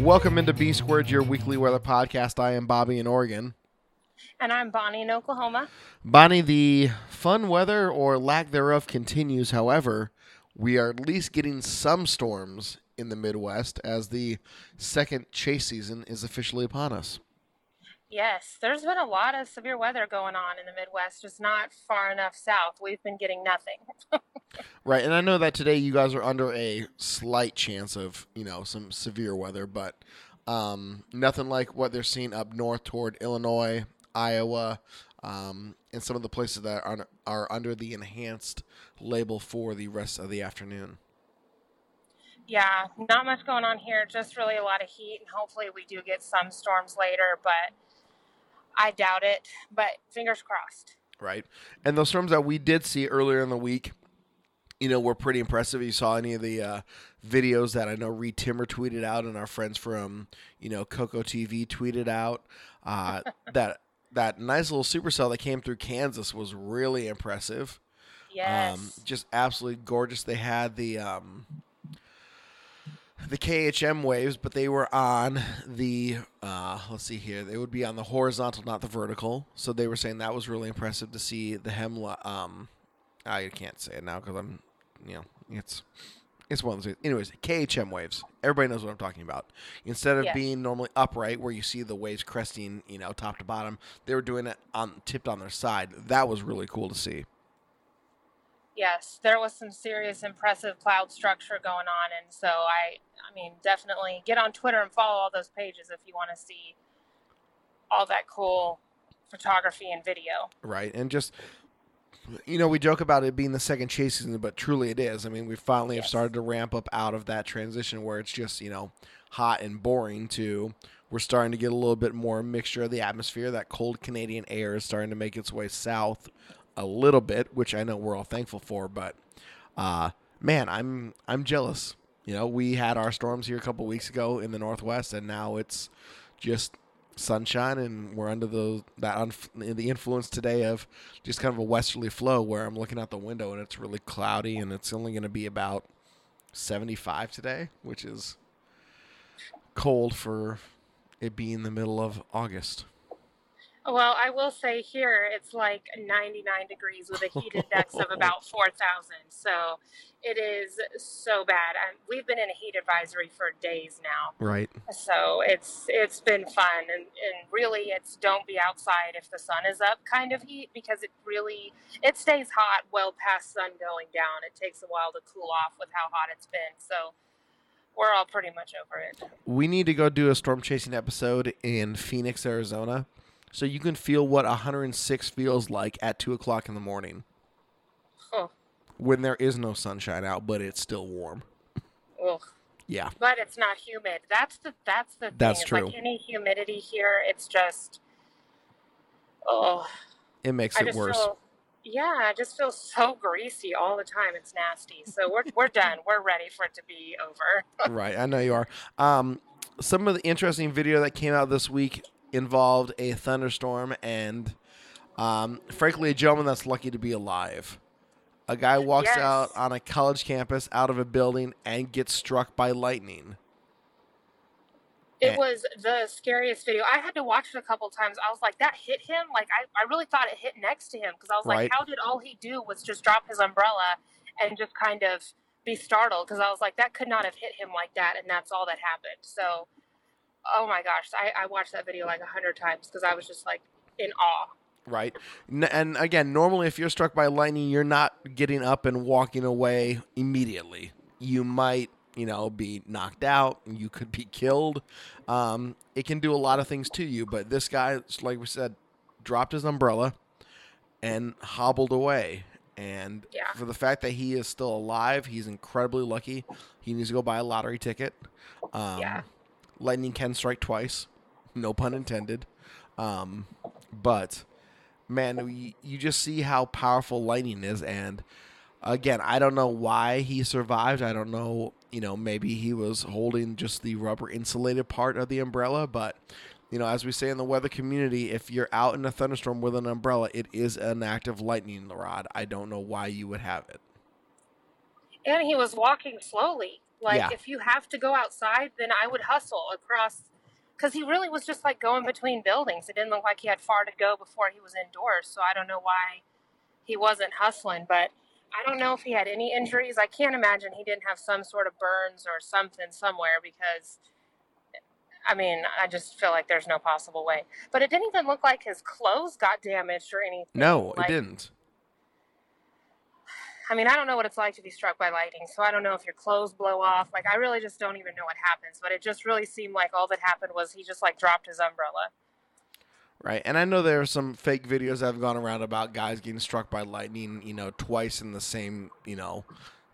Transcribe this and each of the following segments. Welcome into B-Squared, your weekly weather podcast. I am Bobby in Oregon. And I'm Bonnie in Oklahoma. Bonnie, the fun weather or lack thereof continues. However, we are at least getting some storms in the Midwest as the second chase season is officially upon us. Yes, there's been a lot of severe weather going on in the Midwest, just not far enough south. We've been getting nothing. Right, and I know that today you guys are under a slight chance of, some severe weather, but nothing like what they're seeing up north toward Illinois, Iowa, and some of the places that are under the enhanced label for the rest of the afternoon. Yeah, not much going on here, just really a lot of heat, and hopefully we do get some storms later, but I doubt it, but fingers crossed. Right, and those storms that we did see earlier in the week, were pretty impressive. You saw any of the videos that I know Reed Timmer tweeted out and our friends from, Cocoa TV tweeted out. That nice little supercell that came through Kansas was really impressive. Yes. Just absolutely gorgeous. They had the KHM waves, but they were on the, they would be on the horizontal, not the vertical. So they were saying that was really impressive to see the Hemla. I can't say it now because I'm, it's one of those things. Anyways, KHM waves. Everybody knows what I'm talking about. Instead of being normally upright where you see the waves cresting, top to bottom, they were doing it tipped on their side. That was really cool to see. Yes, there was some serious impressive cloud structure going on. And so I mean, definitely get on Twitter and follow all those pages if you want to see all that cool photography and video. Right. And just... we joke about it being the second chase season, but truly it is. I mean, we finally have started to ramp up out of that transition where it's just, hot and boring to we're starting to get a little bit more mixture of the atmosphere. That cold Canadian air is starting to make its way south a little bit, which I know we're all thankful for. But, man, I'm jealous. We had our storms here a couple weeks ago in the Northwest, and now it's just – sunshine, and we're under the influence today of just kind of a westerly flow where I'm looking out the window and it's really cloudy, and it's only going to be about 75 today, which is cold for it being the middle of August. Well, I will say here it's like 99 degrees with a heat index of about 4,000, so it is so bad. We've been in a heat advisory for days now. Right. So it's been fun, and really it's don't be outside if the sun is up kind of heat, because it stays hot well past sun going down. It takes a while to cool off with how hot it's been, so we're all pretty much over it. We need to go do a storm chasing episode in Phoenix, Arizona. So you can feel what 106 feels like at 2 o'clock in the morning when there is no sunshine out, but it's still warm. Ugh. Yeah. But it's not humid. That's the thing. That's true. Like any humidity here, it's just, it makes it worse. I just feel so greasy all the time. It's nasty. So we're done. We're ready for it to be over. Right. I know you are. Some of the interesting video that came out this week involved a thunderstorm and, frankly, a gentleman that's lucky to be alive. A guy walks out on a college campus out of a building and gets struck by lightning. It was the scariest video. I had to watch it a couple times. I was like, that hit him? Like, I really thought it hit next to him, because I was like, how did all he do was just drop his umbrella and just kind of be startled? Because I was like, that could not have hit him like that, and that's all that happened. So... oh my gosh, I watched that video like 100 times because I was just like in awe. Right. And again, normally if you're struck by lightning, you're not getting up and walking away immediately. You might, be knocked out. You could be killed. It can do a lot of things to you. But this guy, like we said, dropped his umbrella and hobbled away. And for the fact that he is still alive, he's incredibly lucky. He needs to go buy a lottery ticket. Lightning can strike twice. no pun intended. But man, you just see how powerful lightning is. And again, I don't know why he survived. I don't know, you know, maybe he was holding just the rubber insulated part of the umbrella, but you know, as we say in the weather community, if you're out in a thunderstorm with an umbrella, it is an active lightning rod. I don't know why you would have it. And he was walking slowly. Like, yeah. If you have to go outside, then I would hustle across, because he really was just like going between buildings. It didn't look like he had far to go before he was indoors. So I don't know why he wasn't hustling, but I don't know if he had any injuries. I can't imagine he didn't have some sort of burns or something somewhere, because I mean, I just feel like there's no possible way. But it didn't even look like his clothes got damaged or anything. No, like, it didn't. I mean, I don't know what it's like to be struck by lightning, so I don't know if your clothes blow off. Like, I really just don't even know what happens. But it just really seemed like all that happened was he just, like, dropped his umbrella. Right, and I know there are some fake videos that have gone around about guys getting struck by lightning, you know, twice in the same, you know,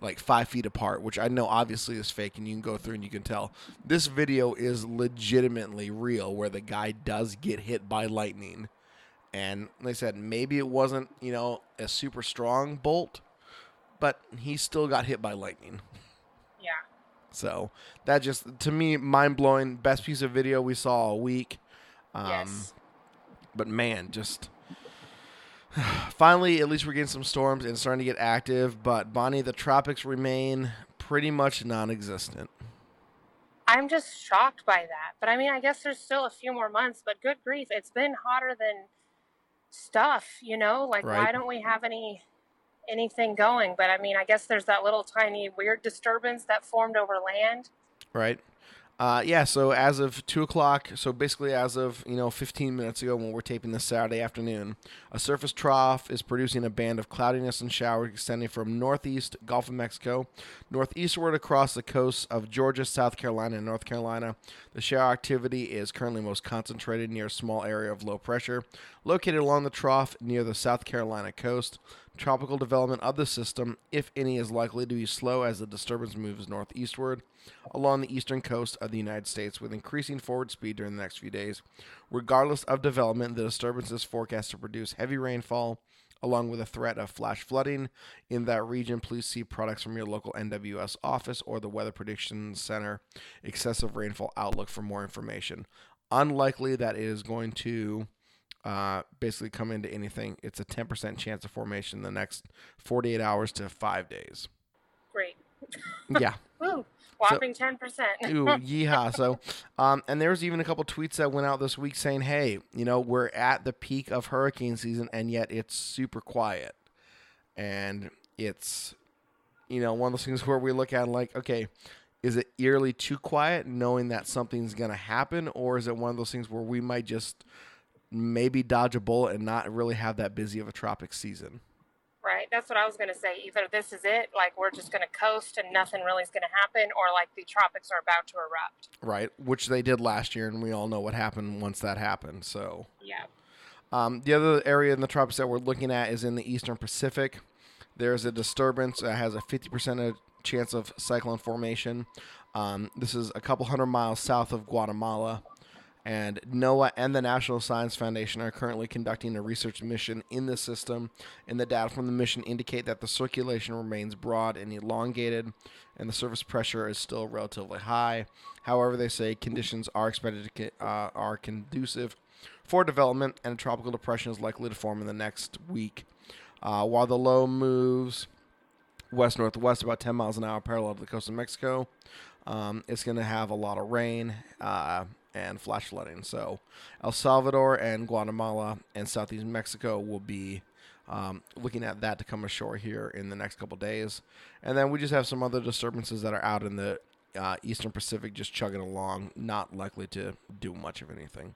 like 5 feet apart, which I know obviously is fake, and you can go through and you can tell. This video is legitimately real, where the guy does get hit by lightning. And like I said, maybe it wasn't, you know, a super strong bolt, but he still got hit by lightning. Yeah. So that just, to me, mind-blowing. Best piece of video we saw all week. Yes. But man, just... Finally, at least we're getting some storms and starting to get active. But, Bonnie, the tropics remain pretty much non-existent. I'm just shocked by that. But, I mean, I guess there's still a few more months. But, good grief, it's been hotter than stuff, you know? Like, right. Why don't we have anything going? But, I mean, I guess there's that little tiny weird disturbance that formed over land. Right. Yeah, so as of 2 o'clock, so basically as of, you know, 15 minutes ago when we're taping this Saturday afternoon, a surface trough is producing a band of cloudiness and showers extending from northeast Gulf of Mexico, northeastward across the coasts of Georgia, South Carolina, and North Carolina. The shower activity is currently most concentrated near a small area of low pressure located along the trough near the South Carolina coast. Tropical development of the system, if any, is likely to be slow as the disturbance moves northeastward along the eastern coast of the United States with increasing forward speed during the next few days. Regardless of development, the disturbance is forecast to produce heavy rainfall along with a threat of flash flooding in that region. Please see products from your local NWS office or the Weather Prediction Center Excessive Rainfall Outlook for more information. Unlikely that it is going to... basically come into anything. It's a 10% chance of formation in the next 48 hours to 5 days. Great. Yeah. Ooh, whopping so, 10%. Ooh, yeehaw. So, and there was even a couple tweets that went out this week saying, hey, you know, we're at the peak of hurricane season and yet it's super quiet. And it's, you know, one of those things where we look at like, okay, is it eerily too quiet knowing that something's going to happen? Or is it one of those things where we might just... maybe dodge a bullet and not really have that busy of a tropic season. Right. That's what I was going to say. Either this is it, like we're just going to coast and nothing really is going to happen, or like the tropics are about to erupt. Right. Which they did last year, and we all know what happened once that happened. So, yeah. The other area in the tropics that we're looking at is in the eastern Pacific. There's a disturbance that has a 50% chance of cyclone formation. This is a couple hundred miles south of Guatemala. And NOAA and the National Science Foundation are currently conducting a research mission in the system, and the data from the mission indicate that the circulation remains broad and elongated, and the surface pressure is still relatively high. However, they say conditions are expected to are conducive for development, and a tropical depression is likely to form in the next week. While the low moves west-northwest about 10 miles an hour parallel to the coast of Mexico, it's going to have a lot of rain, and flash flooding. So El Salvador and Guatemala and southeast Mexico will be looking at that to come ashore here in the next couple days. And then we just have some other disturbances that are out in the eastern Pacific just chugging along, not likely to do much of anything.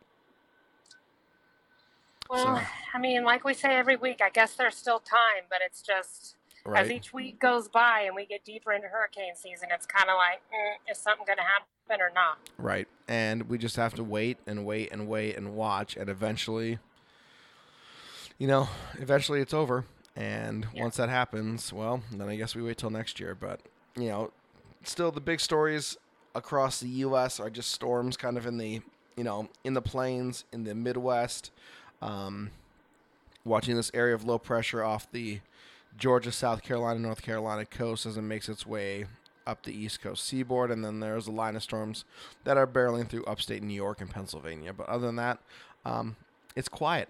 Well, so. I mean, like we say every week, I guess there's still time, but it's just... Right. As each week goes by and we get deeper into hurricane season, it's kind of like, is something going to happen or not? Right. And we just have to wait and watch. And eventually, you know, it's over. And once that happens, well, then I guess we wait till next year. But, you know, still the big stories across the U.S. are just storms kind of in the you know, in the plains, in the Midwest, watching this area of low pressure off the Georgia, South Carolina, North Carolina coast as it makes its way up the East Coast seaboard, and then there's a line of storms that are barreling through upstate New York and Pennsylvania. But other than that, it's quiet.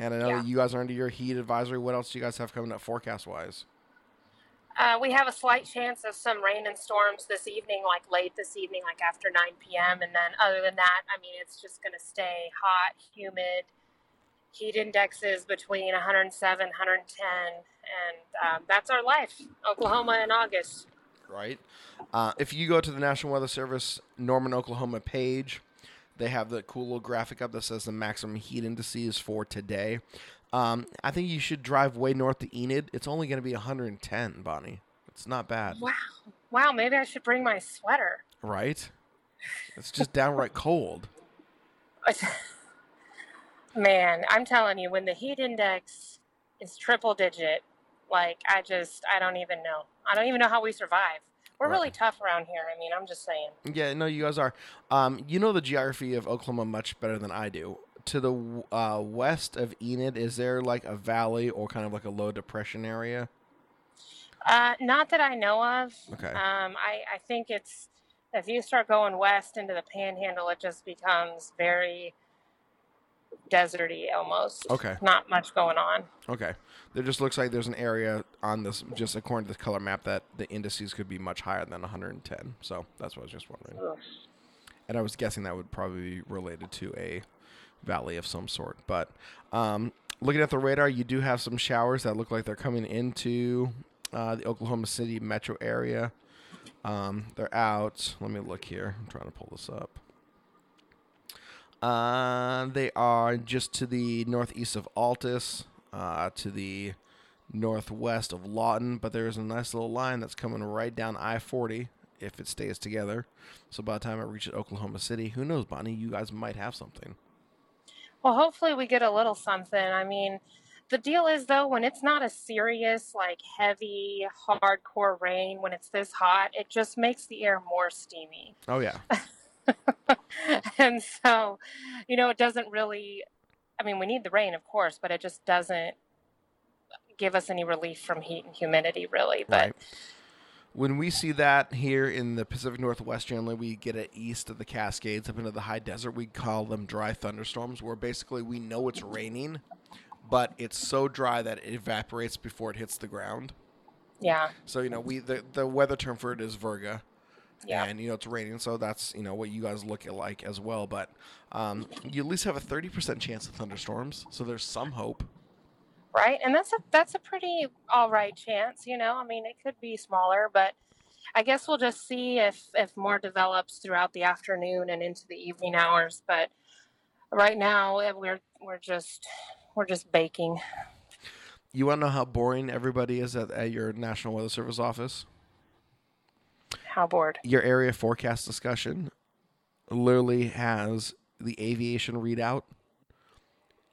And I know that you guys are under your heat advisory. What else do you guys have coming up forecast-wise? We have a slight chance of some rain and storms this evening, like late this evening, like after 9 p.m. And then other than that, I mean, it's just going to stay hot, humid. Heat indexes between 107, 110, and that's our life, Oklahoma in August. Right. If you go to the National Weather Service Norman, Oklahoma page, they have the cool little graphic up that says the maximum heat indices for today. I think you should drive way north to Enid. It's only going to be 110, Bonnie. It's not bad. Wow. Maybe I should bring my sweater. Right. It's just downright cold. Man, I'm telling you, when the heat index is triple digit, like, I don't even know. I don't even know how we survive. We're really tough around here. I mean, I'm just saying. Yeah, no, you guys are. You know the geography of Oklahoma much better than I do. To the west of Enid, is there like a valley or kind of like a low depression area? Not that I know of. Okay. I think it's, if you start going west into the panhandle, it just becomes very deserty almost. Okay. Not much going on. Okay. There just looks like there's an area on this, just according to the color map, that the indices could be much higher than 110. So that's what I was just wondering. Ugh. And I was guessing that would probably be related to a valley of some sort. But looking at the radar, you do have some showers that look like they're coming into the Oklahoma City metro area. They're out. Let me look here. I'm trying to pull this up. They are just to the northeast of Altus, to the northwest of Lawton, but there's a nice little line that's coming right down I-40 if it stays together. So by the time it reaches Oklahoma City, who knows, Bonnie, you guys might have something. Well, hopefully we get a little something. I mean, the deal is, though, when it's not a serious, like, heavy, hardcore rain, when it's this hot, it just makes the air more steamy. Oh, yeah. And so, you know, it doesn't really, I mean, we need the rain, of course, but it just doesn't give us any relief from heat and humidity, really. But right. When we see that here in the Pacific Northwest, generally we get it east of the Cascades up into the high desert. We call them dry thunderstorms, where basically we know it's raining, but it's so dry that it evaporates before it hits the ground. Yeah. So, you know, the weather term for it is Virga. Yeah. And, you know, it's raining, so that's, you know, what you guys look at like as well. But you at least have a 30% chance of thunderstorms, so there's some hope. Right, and that's a pretty all right chance, you know. I mean, it could be smaller, but I guess we'll just see if more develops throughout the afternoon and into the evening hours. But right now, we're just baking. You want to know how boring everybody is at your National Weather Service office? How bored. Your area forecast discussion literally has the aviation readout,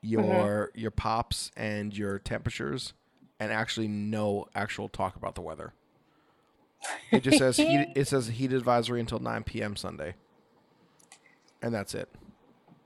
your pops and your temperatures, and actually no actual talk about the weather. It just says heat advisory until 9 p.m. Sunday. And that's it.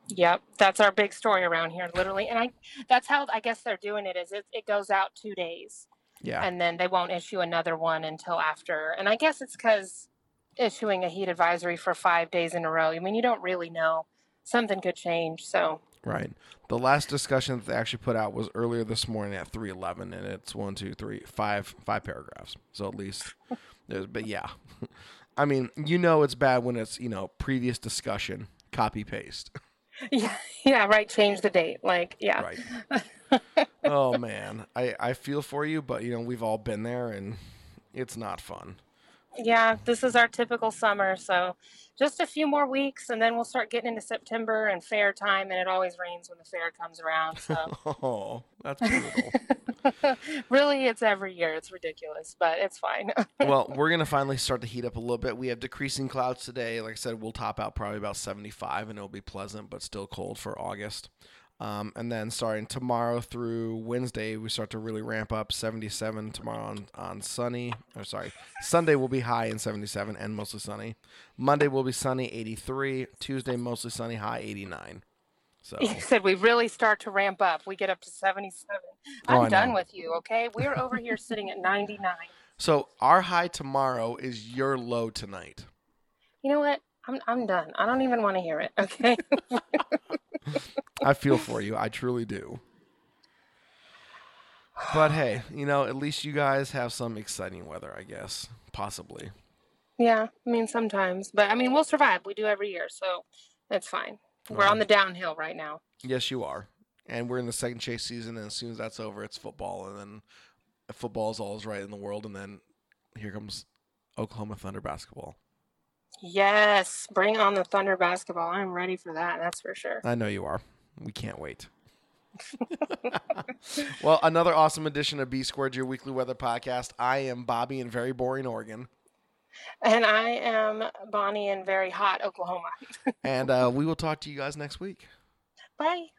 Yep, that's our big story around here, literally. And that's how I guess they're doing it, is it goes out 2 days. Yeah. And then they won't issue another one until after. And I guess it's because issuing a heat advisory for 5 days in a row, I mean, you don't really know. Something could change, so. Right. The last discussion that they actually put out was earlier this morning at 3:11, and it's 5 paragraphs. So at least there's, but yeah. I mean, you know it's bad when it's, you know, previous discussion, copy-paste. Yeah, right, change the date. Like, yeah. Right. Oh, man. I feel for you, but, you know, we've all been there, and it's not fun. Yeah, this is our typical summer, so just a few more weeks, and then we'll start getting into September and fair time, and it always rains when the fair comes around. So. Oh, that's brutal. Really, it's every year. It's ridiculous, but it's fine. Well, we're going to finally start to heat up a little bit. We have decreasing clouds today. Like I said, we'll top out probably about 75, and it'll be pleasant but still cold for August. And then starting tomorrow through Wednesday, we start to really ramp up. 77 tomorrow on sunny. Or sorry, Sunday will be high in 77 and mostly sunny. Monday will be sunny, 83. Tuesday, mostly sunny, high 89. So. You said we really start to ramp up. We get up to 77. I'm done with you, okay? We're over here sitting at 99. So our high tomorrow is your low tonight. You know what? I'm done. I don't even want to hear it, okay? I feel for you. I truly do. But hey, you know, at least you guys have some exciting weather, I guess. Possibly. Yeah, I mean, sometimes. But, I mean, we'll survive. We do every year, so that's fine. We're on the downhill right now. Yes, you are. And we're in the second chase season, and as soon as that's over, it's football. And then football is all is right in the world. And then here comes Oklahoma Thunder basketball. Yes, bring on the Thunder basketball. I'm ready for that, that's for sure. I know you are. We can't wait. Well, another awesome edition of B-Squared, your weekly weather podcast. I am Bobby in very boring Oregon. And I am Bonnie in very hot Oklahoma. And we will talk to you guys next week. Bye.